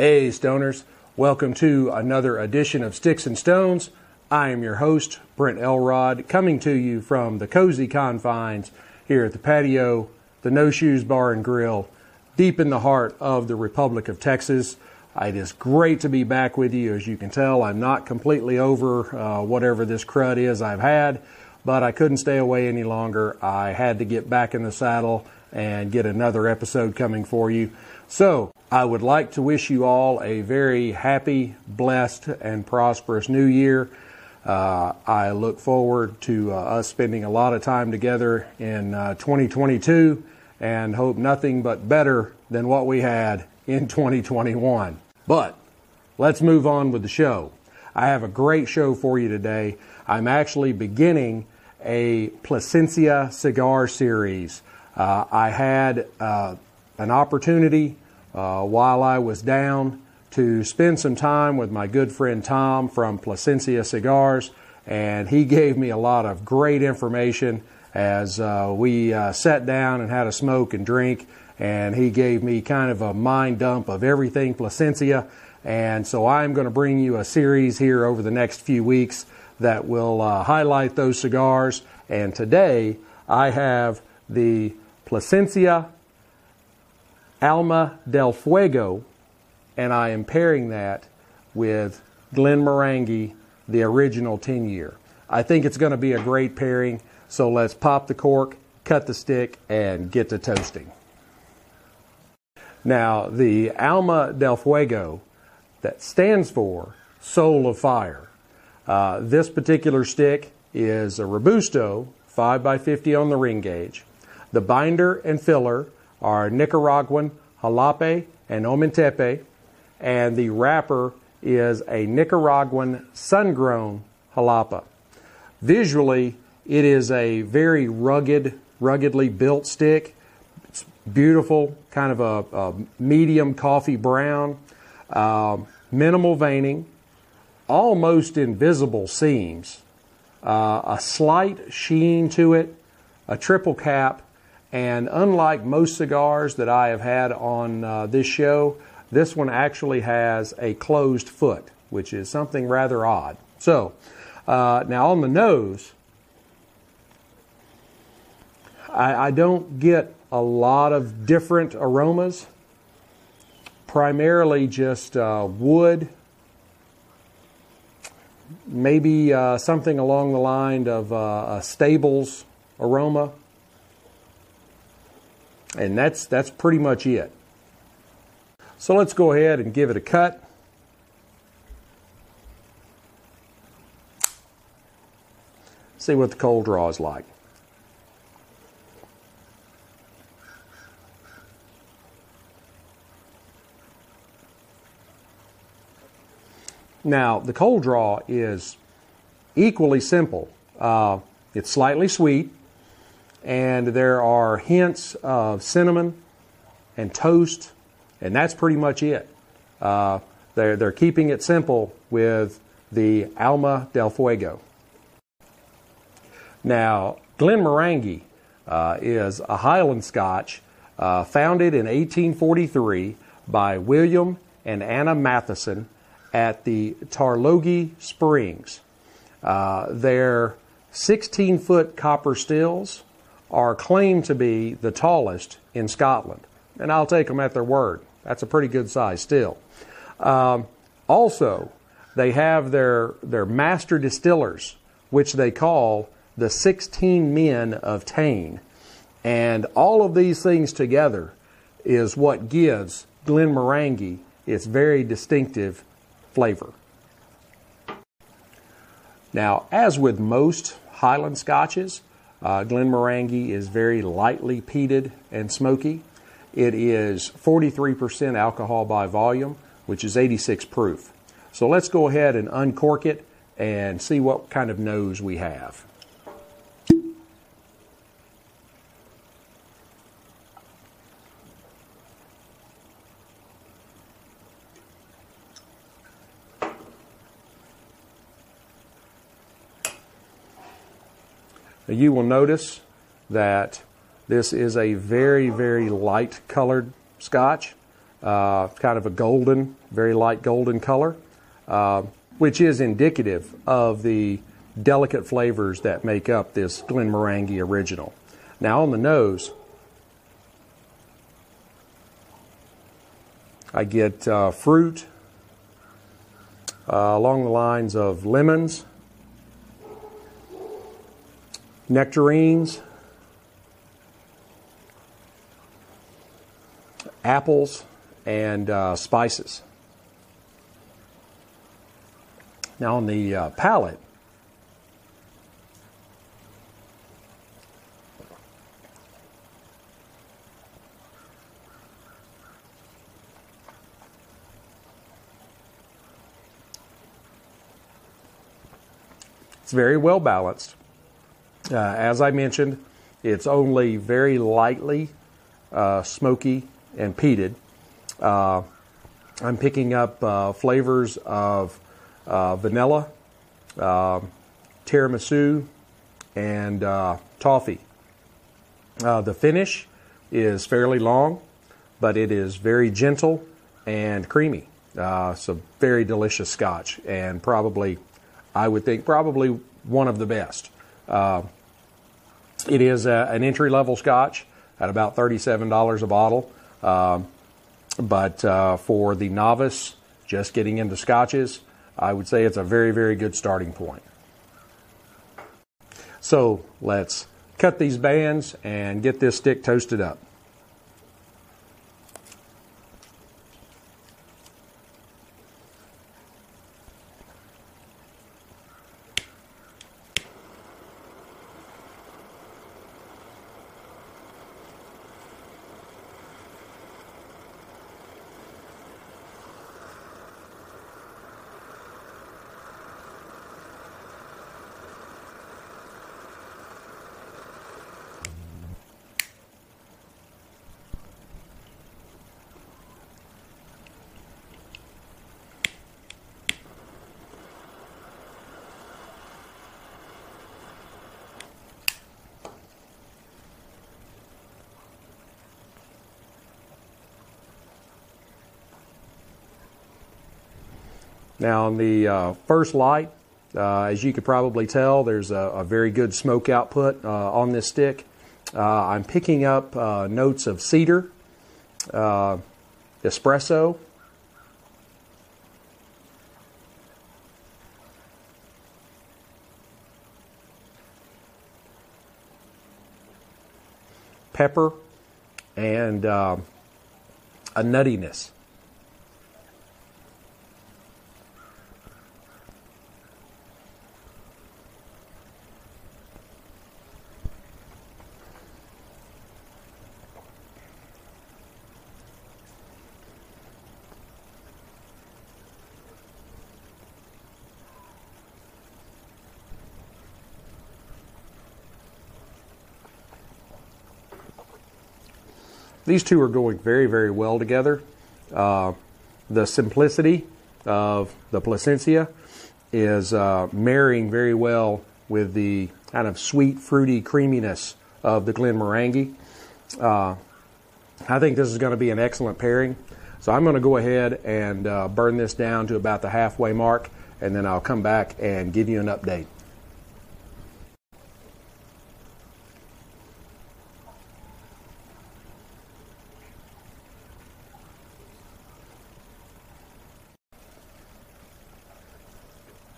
Hey, Stoners. Welcome to another edition of Sticks and Stones. I am your host, Brent Elrod, coming to you from the cozy confines here at the patio, the No Shoes Bar and Grill, deep in the heart of the Republic of Texas. It is great to be back with you. As you can tell, I'm not completely over whatever this crud is I've had, but I couldn't stay away any longer. I had to get back in the saddle and get another episode coming for you. So I would like to wish you all a very happy, blessed, and prosperous new year. I look forward to us spending a lot of time together in 2022 and hope nothing but better than what we had in 2021. But let's move on with the show. I have a great show for you today. I'm actually beginning a Plasencia cigar series. I had an opportunity while I was down to spend some time with my good friend Tom from Plasencia Cigars, and he gave me a lot of great information as we sat down and had a smoke and drink, and he gave me kind of a mind dump of everything Plasencia. And so I'm going to bring you a series here over the next few weeks that will highlight those cigars. And today I have the Plasencia Alma del Fuego, and I am pairing that with Glenmorangie, the original 10-year. I think it's going to be a great pairing, so let's pop the cork, cut the stick, and get to toasting. Now, the Alma del Fuego, that stands for Soul of Fire. This particular stick is a Robusto 5x50 on the ring gauge. The binder and filler are Nicaraguan Jalapa and Ometepe, and the wrapper is a Nicaraguan sun-grown Jalapa. Visually, it is a very ruggedly built stick. It's beautiful, kind of a medium coffee brown, minimal veining, almost invisible seams, a slight sheen to it, a triple cap, and unlike most cigars that I have had on this show, this one actually has a closed foot, which is something rather odd. So, now on the nose, I don't get a lot of different aromas, primarily just wood, maybe something along the line of a Stables aroma, and that's pretty much it. So let's go ahead and give it a cut. See what the cold draw is like. Now, the cold draw is equally simple. It's slightly sweet, and there are hints of cinnamon and toast, and that's pretty much it. They're keeping it simple with the Alma del Fuego. Now, Glenmorangie is a Highland Scotch founded in 1843 by William and Anna Matheson at the Tarlogy Springs. Their 16-foot copper stills are claimed to be the tallest in Scotland, and I'll take them at their word. That's a pretty good size still. Also, they have their master distillers, which they call the 16 men of Tain. And all of these things together is what gives Glenmorangie its very distinctive flavor. Now, as with most Highland Scotches, Glenmorangie is very lightly peated and smoky. It is 43% alcohol by volume, which is 86 proof. So let's go ahead and uncork it and see what kind of nose we have. Now you will notice that this is a very, very light colored Scotch. kind of a golden, very light golden color, which is indicative of the delicate flavors that make up this Glenmorangie Original. Now on the nose, I get fruit along the lines of lemons, nectarines, apples, and spices. Now on the palate, it's very well balanced. As I mentioned, it's only very lightly smoky and peated. I'm picking up flavors of vanilla, tiramisu, and toffee. The finish is fairly long, but it is very gentle and creamy. It's a very delicious scotch, and probably, I would think, probably one of the best. It is an entry-level scotch at about $37 a bottle. But for the novice just getting into scotches, I would say it's a very, very good starting point. So let's cut these bands and get this stick toasted up. Now on the first light, as you could probably tell, there's a very good smoke output on this stick. I'm picking up notes of cedar, espresso, pepper, and a nuttiness. These two are going very, very well together. The simplicity of the Plasencia is marrying very well with the kind of sweet, fruity creaminess of the Glenmorangie. I think this is going to be an excellent pairing. So I'm going to go ahead and burn this down to about the halfway mark, and then I'll come back and give you an update.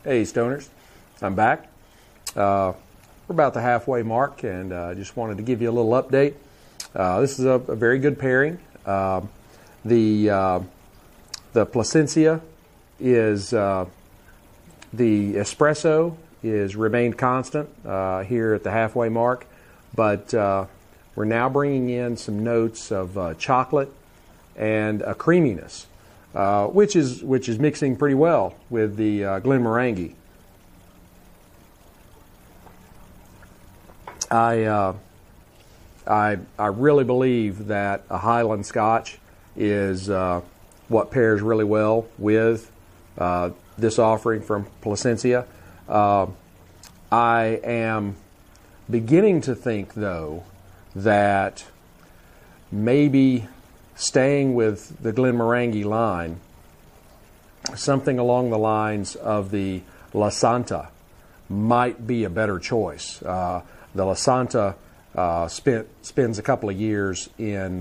Hey Stoners, I'm back. We're about the halfway mark, and I just wanted to give you a little update. This is a very good pairing. The Plasencia is, the espresso is remained constant here at the halfway mark, but we're now bringing in some notes of chocolate and a creaminess. Which is mixing pretty well with the Glenmorangie. I really believe that a Highland Scotch is what pairs really well with this offering from Plasencia. I am beginning to think, though, that maybe staying with the Glenmorangie line, something along the lines of the Lasanta might be a better choice. The Lasanta spends a couple of years in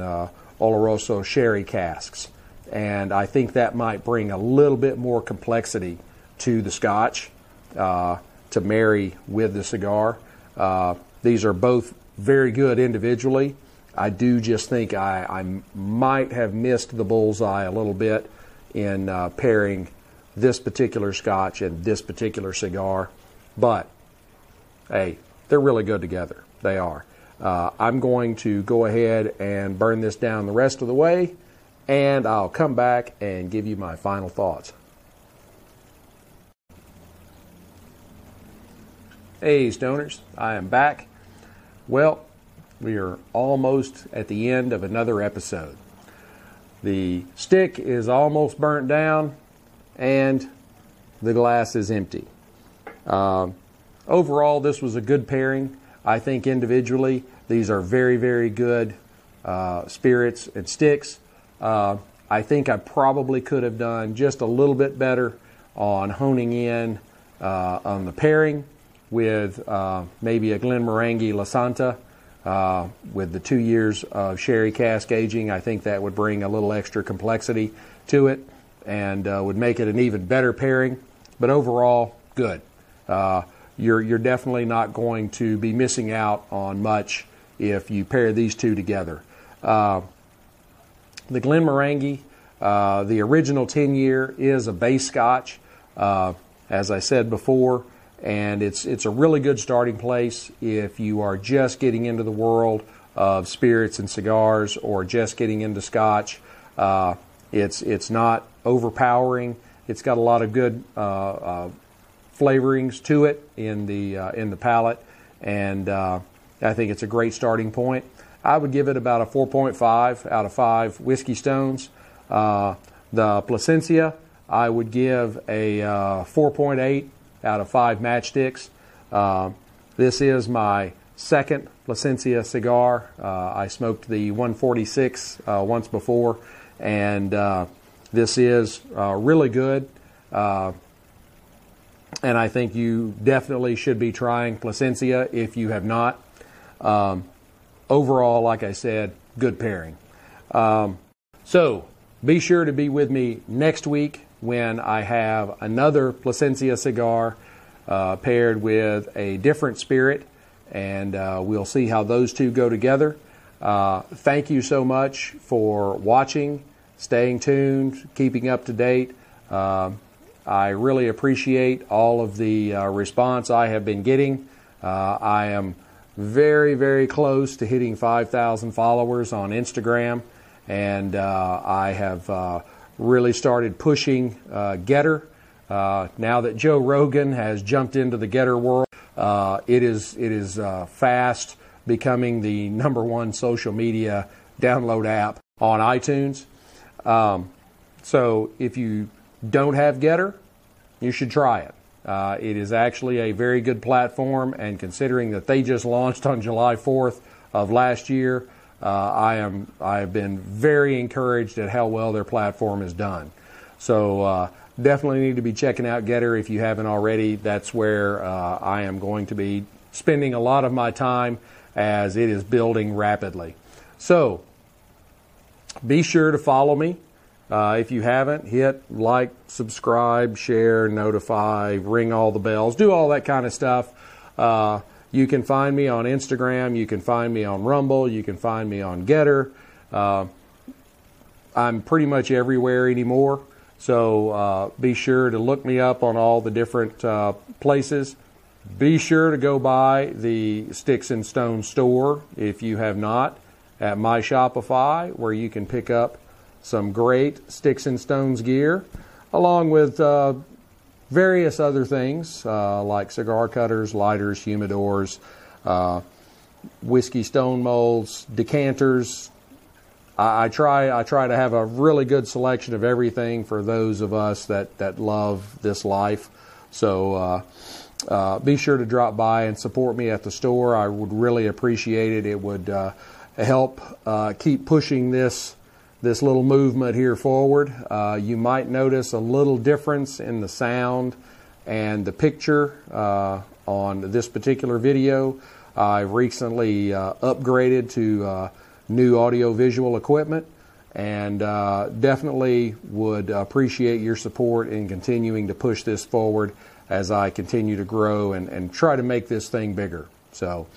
Oloroso sherry casks, and I think that might bring a little bit more complexity to the Scotch to marry with the cigar. These are both very good individually. I do just think I might have missed the bullseye a little bit in pairing this particular Scotch and this particular cigar. But, hey, they're really good together. They are. I'm going to go ahead and burn this down the rest of the way, and I'll come back and give you my final thoughts. Hey, Stoners, I am back. Well, we are almost at the end of another episode. The stick is almost burnt down, and the glass is empty. Overall, this was a good pairing. I think individually, these are very, very good spirits and sticks. I think I probably could have done just a little bit better on honing in on the pairing with maybe a Glenmorangie Lasanta with the 2 years of sherry cask aging. I think that would bring a little extra complexity to it and would make it an even better pairing. But overall, good. You're definitely not going to be missing out on much if you pair these two together. The Glenmorangie, the original 10-year, is a base Scotch, as I said before. And it's a really good starting place if you are just getting into the world of spirits and cigars or just getting into Scotch. It's not overpowering. It's got a lot of good flavorings to it in the palate, and I think it's a great starting point. I would give it about a 4.5 out of 5 whiskey stones. The Plasencia, I would give a 4.8. out of 5 matchsticks. This is my second Plasencia cigar. I smoked the 146 once before, and this is really good. And I think you definitely should be trying Plasencia if you have not. Overall, like I said, good pairing. So be sure to be with me next week when I have another Plasencia cigar paired with a different spirit, and we'll see how those two go together. Thank you so much for watching, staying tuned, keeping up to date. I really appreciate all of the response I have been getting. I am very, very close to hitting 5,000 followers on Instagram, and I have really started pushing GETTR. Now that Joe Rogan has jumped into the GETTR world, it is fast becoming the #1 social media download app on iTunes. So if you don't have GETTR, you should try it. It is actually a very good platform, and considering that they just launched on July 4th of last year, I have been very encouraged at how well their platform is done. So definitely need to be checking out GETTR if you haven't already. That's where I am going to be spending a lot of my time as it is building rapidly. So be sure to follow me. If you haven't, hit like, subscribe, share, notify, ring all the bells, do all that kind of stuff. You can find me on Instagram. You can find me on Rumble. You can find me on GETTR. I'm pretty much everywhere anymore, so be sure to look me up on all the different places. Be sure to go by the Sticks and Stones store if you have not, at my Shopify, where you can pick up some great Sticks and Stones gear, along with various other things like cigar cutters, lighters, humidors, whiskey stone molds, decanters. I try to have a really good selection of everything for those of us that love this life. So be sure to drop by and support me at the store. I would really appreciate it. It would help keep pushing this this little movement here forward. You might notice a little difference in the sound and the picture on this particular video. I've recently upgraded to new audio-visual equipment, and definitely would appreciate your support in continuing to push this forward as I continue to grow and try to make this thing bigger. So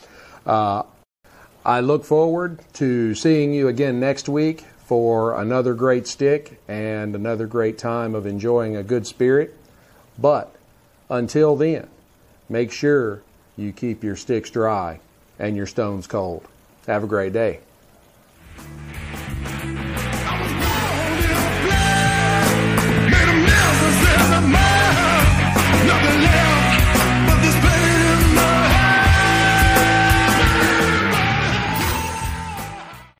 I look forward to seeing you again next week for another great stick and another great time of enjoying a good spirit. But until then, make sure you keep your sticks dry and your stones cold. Have a great day.